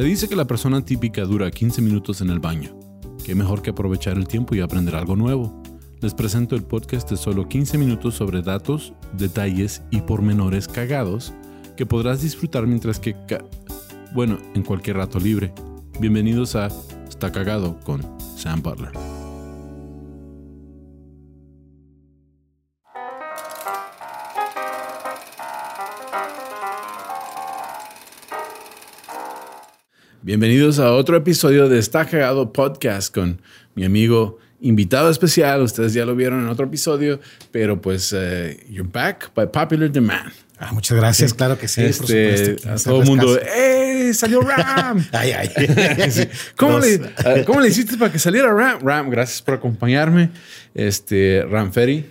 Se dice que la persona típica dura 15 minutos en el baño. Qué mejor que aprovechar el tiempo y aprender algo nuevo. Les presento el podcast de solo 15 minutos sobre datos, detalles y pormenores cagados que podrás disfrutar mientras que... en cualquier rato libre. Bienvenidos a Está Cagado con Sam Butler. Bienvenidos a otro episodio de Está Cagado Podcast con mi amigo invitado especial. Ustedes ya lo vieron en otro episodio, pero pues you're back by popular demand. Ah, muchas gracias, claro que sí. Por supuesto, a todo el mundo, ¡eh! ¡Salió Ram! Sí. ¿Cómo le hiciste para que saliera Ram? Ram, gracias por acompañarme. Ram Ferry.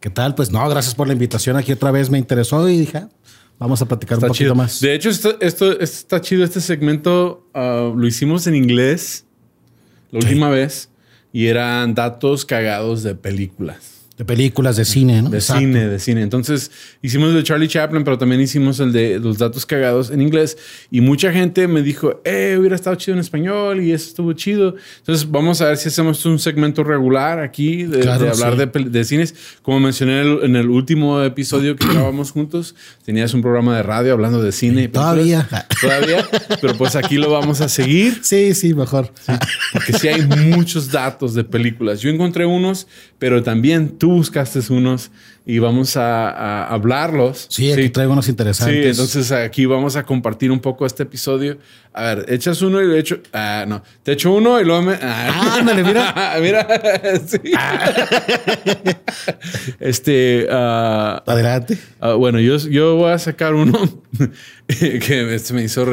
¿Qué tal? Pues no, gracias por la invitación aquí otra vez. Me interesó y dije... Vamos a platicar está un poquito chido. Más. De hecho, esto está chido. Este segmento lo hicimos en inglés la última vez y eran datos cagados de películas. De películas, de cine, ¿no? De cine. Entonces hicimos el de Charlie Chaplin, pero también hicimos el de los datos cagados en inglés. Y mucha gente me dijo, hubiera estado chido en español y eso estuvo chido. Entonces vamos a ver si hacemos un segmento regular aquí de hablar de cines. Como mencioné en el último episodio que grabamos juntos, tenías un programa de radio hablando de cine. Todavía. Pero pues aquí lo vamos a seguir. Sí, mejor. Sí, porque sí hay muchos datos de películas. Yo encontré unos, pero también tú buscaste unos y vamos a hablarlos. Sí, aquí traigo unos interesantes. Sí, entonces aquí vamos a compartir un poco este episodio. A ver, echas uno y le echo... Ah, no. Te echo uno y luego me... Ah, ándale, mira. Sí. Adelante. Yo voy a sacar uno que me hizo...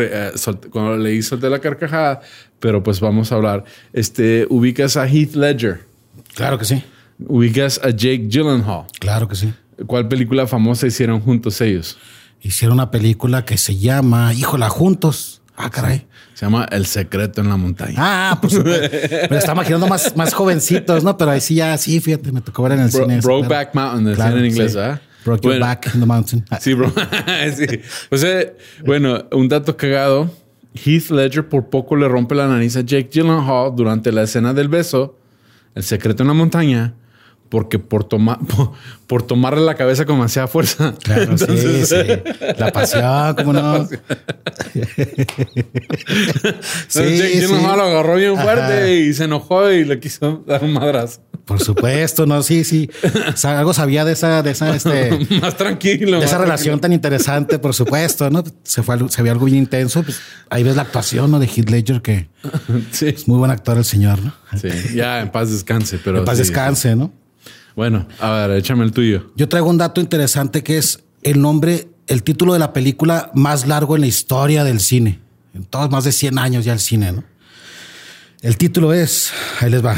cuando leí solté la carcajada, pero pues vamos a hablar. Ubicas a Heath Ledger. Claro que sí. ¿Ubicas a Jake Gyllenhaal? Claro que sí. ¿Cuál película famosa hicieron juntos ellos? Hicieron una película que se llama... ¡Híjola! ¡Juntos! ¡Ah, caray! Sí. Se llama El secreto en la montaña. Ah, pues... me estaba imaginando más jovencitos, ¿no? Pero ahí sí, fíjate, me tocó ver en el cine. Brokeback Mountain, claro, en inglés, ¿verdad? Sí. Brokeback in the Mountain. Sí, bro. Sí. O sea, un dato cagado. Heath Ledger por poco le rompe la nariz a Jake Gyllenhaal durante la escena del beso. El secreto en la montaña. Porque por tomarle la cabeza con demasiada fuerza. Claro, entonces, sí. La pasión, ¿cómo no? Pasión. Jake Gyllenhaal lo agarró bien fuerte. Ajá. Y se enojó y le quiso dar un madrazo. Por supuesto, no, sí. Algo sabía más tranquilo. De esa relación tan interesante, por supuesto, ¿no? Se vio algo bien intenso. Pues, ahí ves la actuación, ¿no? De Heath Ledger, que es muy buen actor el señor, ¿no? Sí, ya en paz descanse, pero... En paz descanse, ¿no? Bueno, a ver, échame el tuyo. Yo traigo un dato interesante que es el título de la película más largo en la historia del cine. En todos más de 100 años ya el cine, ¿no? El título es... Ahí les va.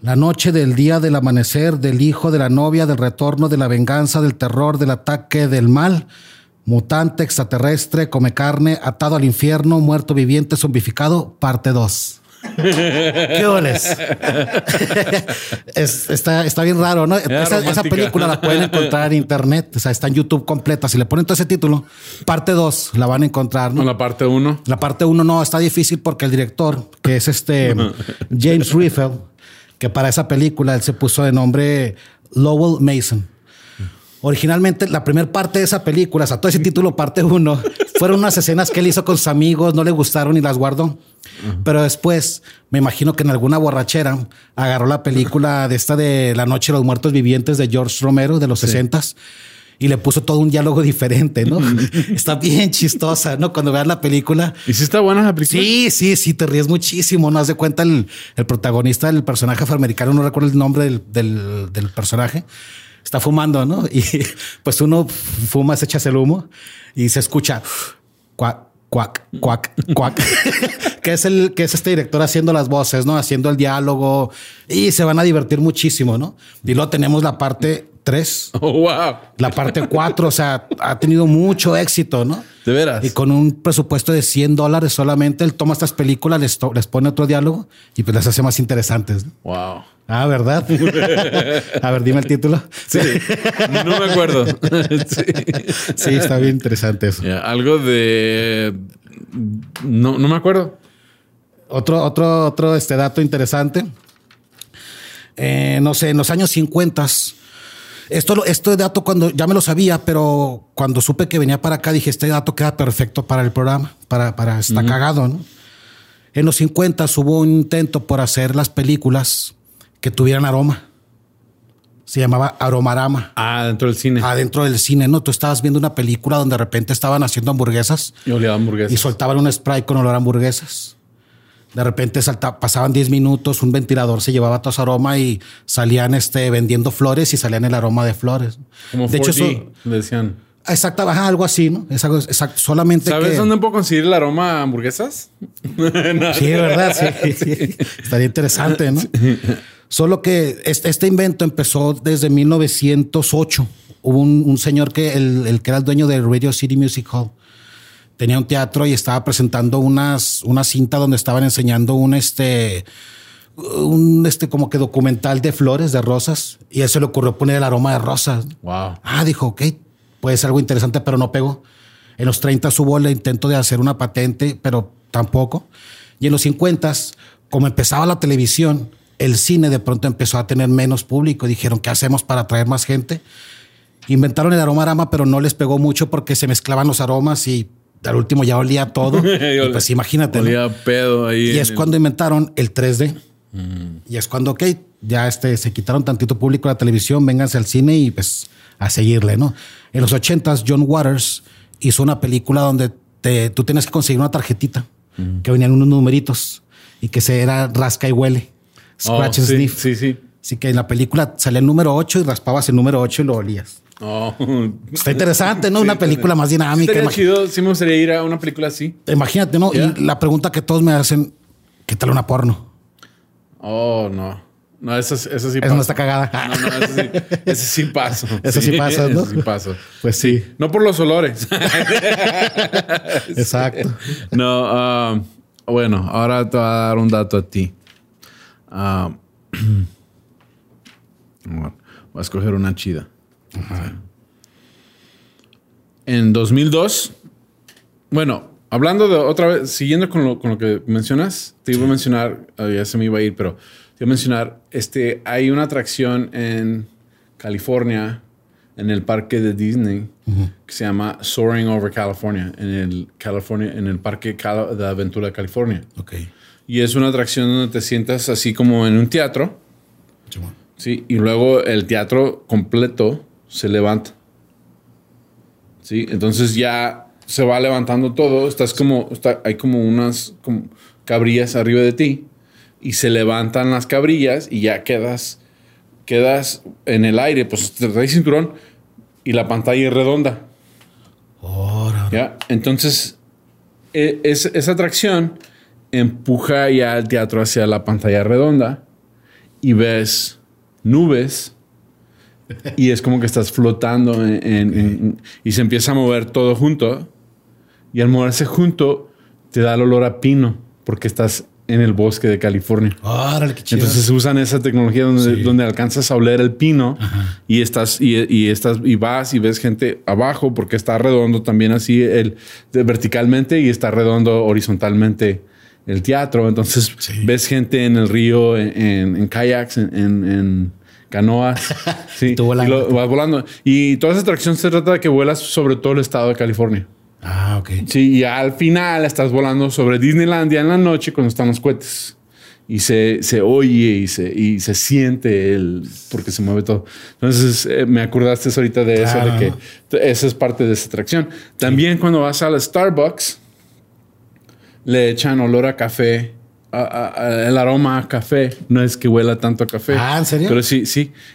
La noche del día del amanecer, del hijo, de la novia, del retorno, de la venganza, del terror, del ataque, del mal... Mutante, extraterrestre, come carne, atado al infierno, muerto viviente, zombificado, parte 2. ¿Qué oles? Está bien raro, ¿no? Esa película la pueden encontrar en internet. O sea, está en YouTube completa. Si le ponen todo ese título, parte 2, la van a encontrar, ¿no? ¿O la parte 1? La parte 1 no, está difícil porque el director, que es James Riffel, que para esa película él se puso de nombre Lowell Mason. Originalmente, la primera parte de esa película, o sea, todo ese título, parte 1, fueron unas escenas que él hizo con sus amigos, no le gustaron y las guardó. Uh-huh. Pero después, me imagino que en alguna borrachera, agarró la película de La noche de los muertos vivientes de George Romero de los 60s y le puso todo un diálogo diferente, ¿no? Está bien chistosa, ¿no? Cuando veas la película. ¿Y si está buena la película? Sí, te ríes muchísimo, ¿no? Haz de cuenta el protagonista, el personaje afroamericano, no recuerdo el nombre del personaje. Está fumando, ¿no? Y pues uno fuma, se echa el humo y se escucha cuac, cuac, cuac, cuac. que es este director haciendo las voces, ¿no? Haciendo el diálogo y se van a divertir muchísimo, ¿no? Y luego tenemos la parte 3. Oh, wow. La parte 4, o sea, ha tenido mucho éxito, ¿no? De veras. Y con un presupuesto de $100 solamente, él toma estas películas, les pone otro diálogo y pues las hace más interesantes, ¿no? Wow. Ah, ¿verdad? A ver, dime el título. Sí, no me acuerdo. Sí, está bien interesante eso. Yeah, algo de No me acuerdo. Otro dato interesante. No sé, en los años 50. Este dato cuando ya me lo sabía, pero cuando supe que venía para acá, dije, este dato queda perfecto para el programa, para está cagado, ¿no? En los 50 hubo un intento por hacer las películas que tuvieran aroma. Se llamaba Aromarama. Ah, dentro del cine. Ah, dentro del cine, ¿no? Tú estabas viendo una película donde de repente estaban haciendo hamburguesas. Y olía hamburguesas. Y soltaban un spray con olor a hamburguesas. De repente pasaban 10 minutos, un ventilador se llevaba todo ese aroma y salían vendiendo flores y salían el aroma de flores. Como de 4D, hecho, decían. Exacto, algo así, ¿no? Exacto, solamente. ¿Sabes dónde puedo conseguir el aroma a hamburguesas? Sí, de verdad, sí. Estaría interesante, ¿no? Solo que este invento empezó desde 1908. Hubo un señor que, el que era el dueño del Radio City Music Hall, tenía un teatro y estaba presentando una cinta donde estaban enseñando un como que documental de flores, de rosas, y a él se le ocurrió poner el aroma de rosas. Wow. Ah, dijo, ok, puede ser algo interesante, pero no pegó. En los 30 hubo el intento de hacer una patente, pero tampoco. Y en los 50, como empezaba la televisión, el cine de pronto empezó a tener menos público. Dijeron, ¿qué hacemos para atraer más gente? Inventaron el Aromarama, pero no les pegó mucho porque se mezclaban los aromas y al último ya olía todo. Y pues imagínate. Olía pedo ahí. Y es cuando inventaron el 3D. Y es cuando, ok, ya se quitaron tantito público la televisión, vénganse al cine y pues a seguirle, ¿no? En los 80s, John Waters hizo una película donde tú tienes que conseguir una tarjetita que venían unos numeritos y que se era rasca y huele. Scratch and sniff. Sí. Así que en la película salía el número 8 y raspabas el número 8 y lo olías. Oh. Está interesante, ¿no? Sí, una película más dinámica. Sería chido, sí me gustaría ir a una película así. Imagínate, ¿no? Yeah. Y la pregunta que todos me hacen, ¿qué tal una porno? Oh, no. No, eso sí pasa. Eso no está cagada. No, eso sí paso. Eso sí pasa, ¿no? Eso sí paso. Pues sí. No por los olores. Exacto. No, bueno, ahora te voy a dar un dato a ti. Voy a escoger una chida. Ajá. En 2002, bueno, hablando de otra vez, siguiendo con lo que mencionas, te iba a mencionar, ya se me iba a ir, pero te iba a mencionar, hay una atracción en California, en el parque de Disney, que se llama Soaring Over California, en el parque de Aventura de California. Okay. Y es una atracción donde te sientas así como en un teatro. Sí, y luego el teatro completo se levanta. Sí, entonces ya se va levantando todo. Hay como unas cabrillas arriba de ti y se levantan las cabrillas y ya quedas en el aire. Pues te traes cinturón y la pantalla es redonda. ¿Ya? Entonces esa atracción empuja ya el teatro hacia la pantalla redonda y ves nubes y es como que estás flotando y se empieza a mover todo junto y al moverse junto te da el olor a pino porque estás en el bosque de California. ¡Órale, qué chido! Entonces usan esa tecnología donde alcanzas a oler el pino. Ajá. y vas y ves gente abajo porque está redondo también así verticalmente y está redondo horizontalmente el teatro. Entonces ves gente en el río, en kayaks, en canoas. Sí. Tú volando. Vas volando. Y toda esa atracción se trata de que vuelas sobre todo el estado de California. Ah, ok. Sí, y al final estás volando sobre Disneylandia en la noche cuando están los cohetes. Y se oye y se siente porque se mueve todo. Entonces me acordaste ahorita de eso, de que esa es parte de esa atracción. También cuando vas a la Starbucks, le echan olor a café, el aroma a café. No es que huela tanto a café. Ah, ¿en serio? Pero sí.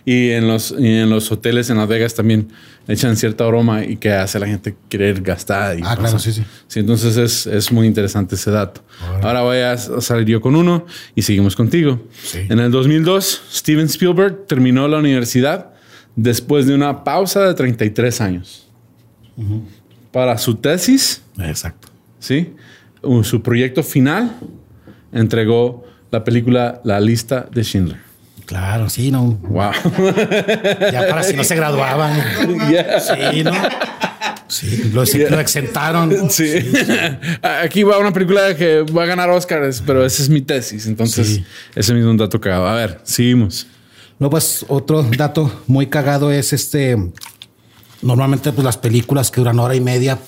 Y en los hoteles en Las Vegas también echan cierto aroma y que hace a la gente querer gastar. Claro, sí. Entonces es muy interesante ese dato. Ahora voy a salir yo con uno y seguimos contigo. Sí. En el 2002, Steven Spielberg terminó la universidad después de una pausa de 33 años. Para su tesis. Exacto. Sí. Su proyecto final entregó la película La lista de Schindler. Claro, sí, no. Wow. Ya para si no se graduaban. Yeah. Sí, no. Sí, lo exentaron. Sí. Sí, sí. Aquí va una película que va a ganar Oscars, pero esa es mi tesis. Entonces, sí, ese mismo dato cagado. A ver, seguimos. No, pues otro dato muy cagado es Normalmente, pues las películas que duran hora y media,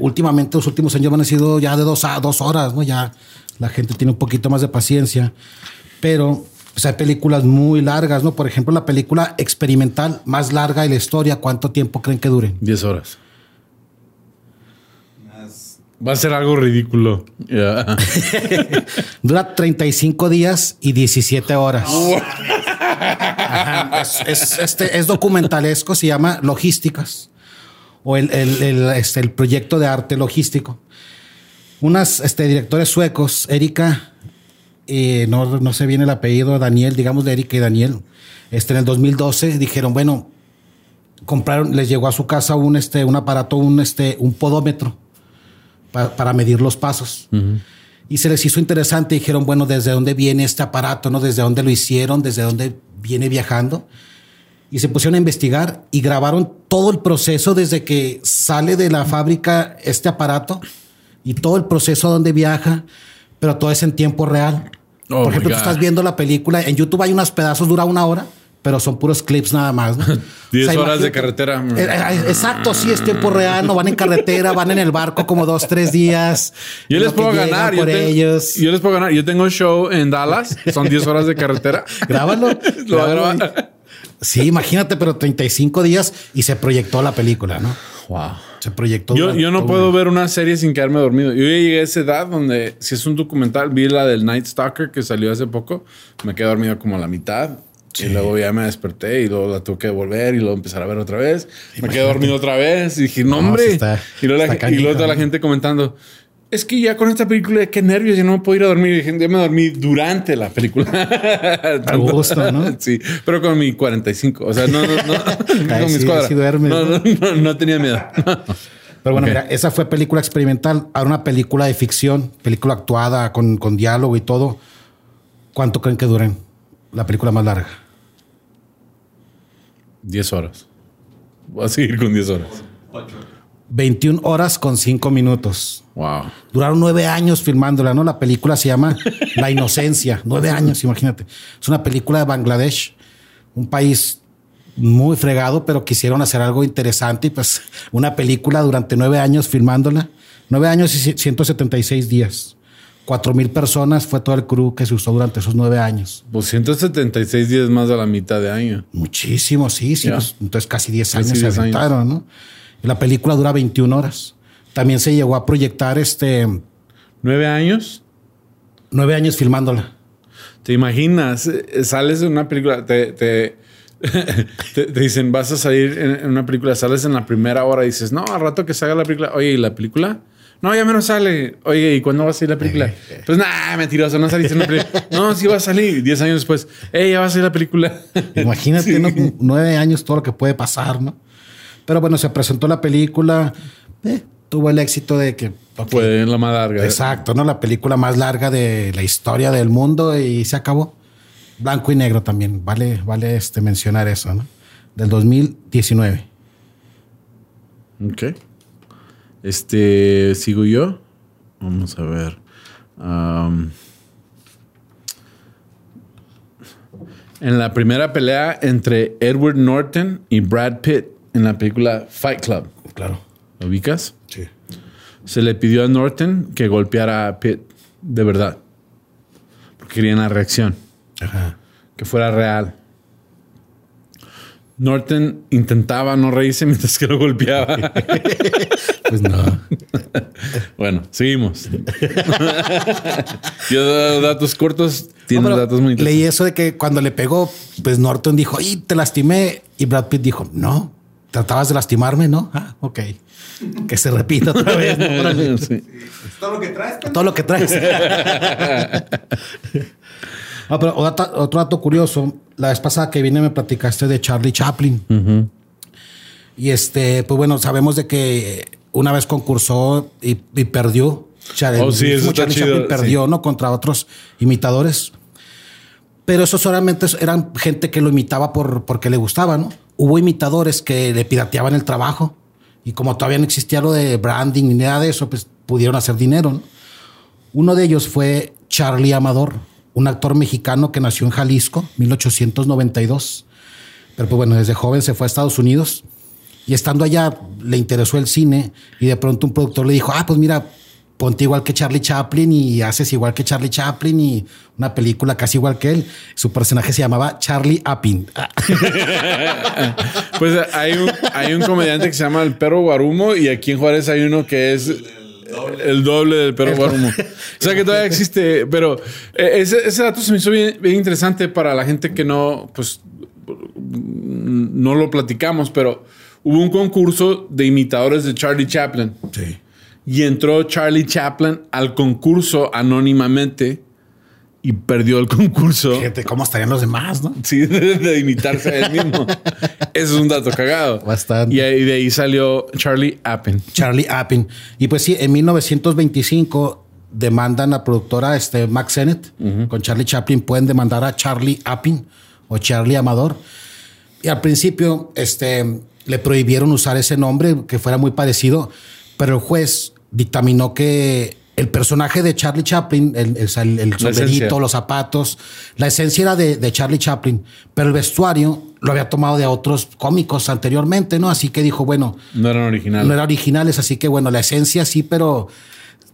últimamente los últimos años han sido ya de 2 a 2 horas, ¿no? Ya la gente tiene un poquito más de paciencia, pero pues hay películas muy largas, ¿no? Por ejemplo, la película experimental más larga de la historia, ¿cuánto tiempo creen que dure? 10 horas. Va a ser algo ridículo. Yeah. Dura 35 días y 17 horas. Ajá, es documentalesco, se llama Logísticas, o el proyecto de arte logístico. Unas directores suecos, Erika, no sé bien el apellido, Daniel, digamos de Erika y Daniel, en el 2012 dijeron, bueno, compraron, les llegó a su casa un aparato, un podómetro para medir los pasos. Uh-huh. Y se les hizo interesante, dijeron, bueno, ¿desde dónde viene este aparato? ¿No? ¿Desde dónde lo hicieron? ¿Desde dónde viene viajando? Y se pusieron a investigar y grabaron todo el proceso desde que sale de la fábrica este aparato y todo el proceso a donde viaja, pero todo es en tiempo real. Oh, por ejemplo, tú estás viendo la película, en YouTube hay unos pedazos, dura 1 hora, pero son puros clips nada más, ¿no? 10 horas de carretera. Exacto, sí, es tiempo real. No van en carretera, van en el barco como 2-3 días. Yo les puedo ganar. Yo les puedo ganar. Yo tengo un show en Dallas. Son 10 horas de carretera. Grábalo. Lo va a grabar. Sí, imagínate, pero 35 días y se proyectó la película, ¿no? Wow. Se proyectó. Yo no puedo ver una serie sin quedarme dormido. Yo llegué a esa edad donde, si es un documental, vi la del Night Stalker que salió hace poco. Me quedé dormido como a la mitad. Sí. Y luego ya me desperté y luego la tuve que devolver y luego empezar a ver otra vez. Imagínate. Me quedé dormido otra vez y dije, no, hombre. Si está, y luego toda la gente comentando, es que ya con esta película, qué nervios, yo no me puedo ir a dormir. Y dije, ya me dormí durante la película. A gusto, ¿no? Sí, pero con mi 45. O sea, no Ay, con mis cuadras. Sí duermes, no tenía miedo. Pero bueno, okay. Mira, esa fue película experimental. Ahora una película de ficción, película actuada con diálogo y todo. ¿Cuánto creen que duren? La película más larga. 10 horas. Voy a seguir con 10 horas. 21 horas con 5 minutos. Wow. Duraron 9 años filmándola, ¿no? La película se llama La inocencia. 9 años, imagínate. Es una película de Bangladesh, un país muy fregado, pero quisieron hacer algo interesante. Y pues una película durante 9 años filmándola. 9 años y 176 días. 4,000 personas fue todo el crew que se usó durante esos 9 años. 276 días más de la mitad de año. Muchísimo, sí. Yeah. Pues, entonces casi 10 años se aventaron, ¿no? Y la película dura 21 horas. También se llegó a proyectar 9 años. 9 años filmándola. ¿Te imaginas? Sales de una película, te dicen, vas a salir en una película, sales en la primera hora y dices, no, al rato que salga la película. Oye, ¿y la película? No, ya menos sale. Oye, ¿y cuándo va a salir la película? Pues nada, mentiroso, no saliste en una película. No, sí va a salir. 10 años después. Ya va a salir la película. Imagínate, sí. ¿No? 9 años, todo lo que puede pasar, ¿no? Pero bueno, se presentó la película. Tuvo el éxito de que... Fue la más larga. Exacto, ¿no? La película más larga de la historia del mundo y se acabó. Blanco y negro también. Vale mencionar eso, ¿no? Del 2019. Ok. ¿Sigo yo? Vamos a ver. En la primera pelea entre Edward Norton y Brad Pitt en la película Fight Club. Claro. ¿Lo ubicas? Sí. Se le pidió a Norton que golpeara a Pitt de verdad. Porque querían la reacción. Ajá. Que fuera real. Norton intentaba no reírse mientras que lo golpeaba. Pues no. Bueno, seguimos. Yo doy datos cortos, tiene datos muy interesantes. Leí eso de que cuando le pegó, pues Norton dijo, ¡y te lastimé! Y Brad Pitt dijo, no, tratabas de lastimarme, ¿no? Ah, ok. Que se repita otra vez. ¿No? Sí. Todo lo que traes. Todo lo que traes. Ah, pero otro dato curioso, la vez pasada que vine me platicaste de Charlie Chaplin. Uh-huh. Y pues bueno, sabemos de que una vez concursó y perdió. Charlie Chaplin perdió, sí, ¿no? Contra otros imitadores. Pero esos solamente eran gente que lo imitaba porque le gustaba, ¿no? Hubo imitadores que le pirateaban el trabajo Y como todavía no existía lo de branding ni nada de eso, pues pudieron hacer dinero, ¿no? Uno de ellos fue Charlie Amador, un actor mexicano que nació en Jalisco, 1892. Pero pues bueno, desde joven se fue a Estados Unidos y estando allá le interesó el cine y de pronto un productor le dijo, ah, pues mira, ponte igual que Charlie Chaplin y haces igual que Charlie Chaplin y una película casi igual que él. Su personaje se llamaba Charlie Aplin. Pues hay un comediante que se llama El Perro Guarumo y aquí en Juárez hay uno que es el doble del Perro Guarumo. O sea que todavía existe, pero ese dato se me hizo bien, bien interesante para la gente que no, pues no lo platicamos, pero hubo un concurso de imitadores de Charlie Chaplin. Sí. Y entró Charlie Chaplin al concurso anónimamente y perdió el concurso. Fíjate cómo estarían los demás, ¿no? Sí, de imitarse a él mismo. Eso es un dato cagado. Bastante. Y de ahí salió Charlie Aplin. Charlie Aplin. Y pues sí, en 1925 demandan a productora Max Sennett. Uh-huh. Con Charlie Chaplin pueden demandar a Charlie Aplin o Charlie Amador. Y al principio le prohibieron usar ese nombre, que fuera muy parecido. Pero el juez dictaminó que el personaje de Charlie Chaplin, el sombrerito, los zapatos, la esencia era de Charlie Chaplin, pero el vestuario lo había tomado de otros cómicos anteriormente, ¿no? Así que dijo, bueno, no eran originales. No eran originales, así que bueno, la esencia sí, pero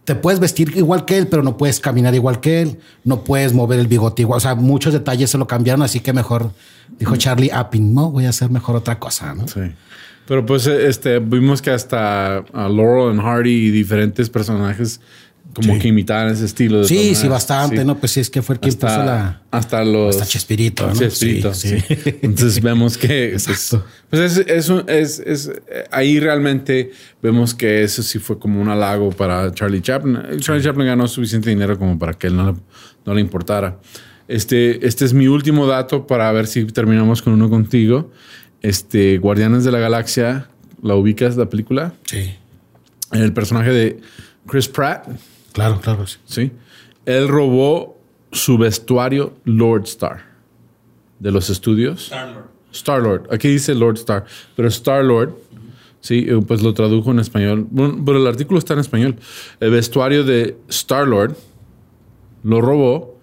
te puedes vestir igual que él, pero no puedes caminar igual que él, no puedes mover el bigote igual. O sea, muchos detalles se lo cambiaron, así que mejor dijo Charlie Aplin, no, voy a hacer mejor otra cosa, ¿no? Sí. Pero pues vimos que hasta a Laurel and Hardy y diferentes personajes como sí, que imitaban ese estilo. De sí, sí, bastante, sí. ¿No? Pues sí, es que fue el que puso la... Hasta Chespirito, ¿no? Chespirito, sí, sí. Sí. Entonces vemos que... Exacto. Pues es ahí realmente vemos que eso sí fue como un halago para Charlie Chaplin. Charlie Chaplin ganó suficiente dinero como para que él no le importara. Este es mi último dato para ver si terminamos con uno contigo. Guardianes de la Galaxia, ¿la ubicas la película? Sí. El personaje de Chris Pratt. Claro, claro. Sí. Sí. Él robó su vestuario Lord Star de los estudios. Star Lord. Aquí dice Lord Star, pero Star Lord, uh-huh. Sí, pues lo tradujo en español. Bueno, pero el artículo está en español. El vestuario de Star Lord lo robó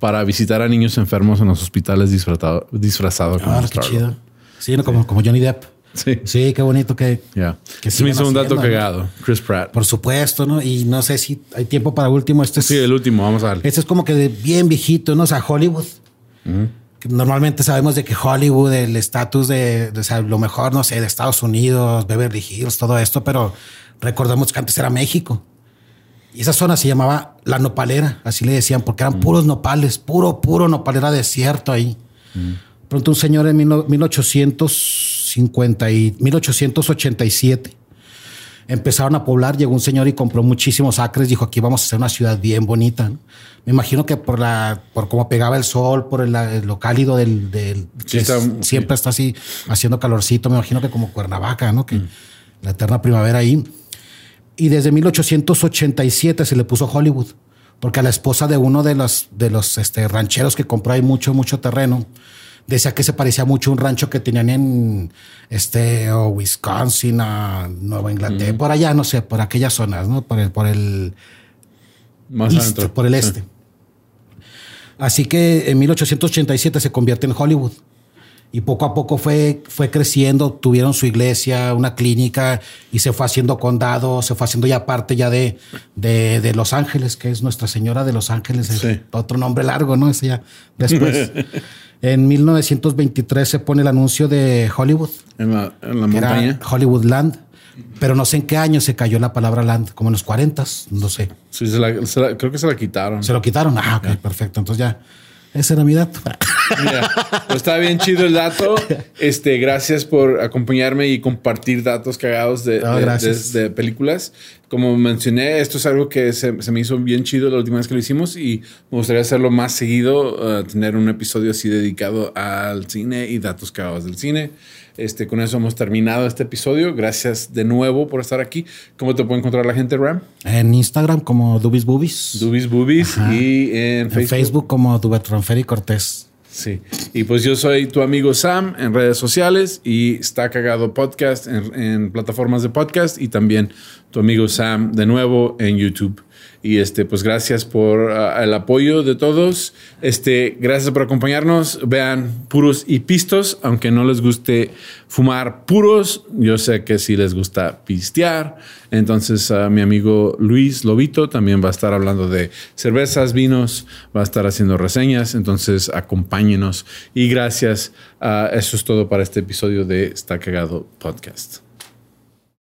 para visitar a niños enfermos en los hospitales disfrazado como Star Lord. Chido. Sí, ¿no? Como Johnny Depp. Sí. Sí, qué bonito que... Yeah. Que se me hizo un dato cagado. Chris Pratt. Por supuesto, ¿no? Y no sé si hay tiempo para último. Sí, el último. Vamos a darle. Este es como que bien viejito, ¿no? O sea, Hollywood. Uh-huh. Normalmente sabemos de que Hollywood, el estatus de o sea, lo mejor, no sé, de Estados Unidos, Beverly Hills, todo esto. Pero recordamos que antes era México. Y esa zona se llamaba La Nopalera. Así le decían, porque eran puros nopales. Puro nopal. Era desierto ahí. Uh-huh. Pronto un señor en 1887 empezaron a poblar. Llegó un señor y compró muchísimos acres. Dijo, aquí vamos a hacer una ciudad bien bonita, ¿no? Me imagino que por cómo pegaba el sol, por lo cálido del sí, siempre está así haciendo calorcito. Me imagino que como Cuernavaca, ¿no? Que la eterna primavera ahí. Y desde 1887 se le puso Hollywood, porque a la esposa de uno de los rancheros que compró ahí mucho terreno, decía que se parecía mucho a un rancho que tenían en Wisconsin, a Nueva Inglaterra, por allá, no sé, por aquellas zonas, ¿no? Por el más este, por el este. Sí. Así que en 1887 se convierte en Hollywood y poco a poco fue creciendo. Tuvieron su iglesia, una clínica y se fue haciendo condado, se fue haciendo ya parte ya de Los Ángeles, que es Nuestra Señora de Los Ángeles, sí. Otro nombre largo, ¿no? Ese ya después. En 1923 se pone el anuncio de Hollywood. En la montaña. Era Hollywood Land. Pero no sé en qué año se cayó la palabra land. Como en los 40s, no sé. Sí, creo que se la quitaron. ¿Se lo quitaron? Ah, ok, yeah. Perfecto. Entonces ya, ese era mi dato. Mira, pues está bien chido el dato. Gracias por acompañarme y compartir datos cagados de películas. Como mencioné, esto es algo que se me hizo bien chido la última vez que lo hicimos y me gustaría hacerlo más seguido, tener un episodio así dedicado al cine y datos cagados del cine. Con eso hemos terminado este episodio. Gracias de nuevo por estar aquí. ¿Cómo te puede encontrar la gente, Ram? En Instagram como Dubis Bubis. Dubis Bubis. Y en Facebook como Dubet Ramferi Cortés. Sí, y pues yo soy tu amigo Sam en redes sociales y Está Cagado Podcast en plataformas de podcast, y también tu amigo Sam de nuevo en YouTube. Y pues gracias por el apoyo de todos. Gracias por acompañarnos. Vean puros y pistos, aunque no les guste fumar puros. Yo sé que sí les gusta pistear. Entonces, mi amigo Luis Lobito también va a estar hablando de cervezas, vinos, va a estar haciendo reseñas. Entonces, acompáñenos. Y gracias. Eso es todo para este episodio de Está Cagado Podcast.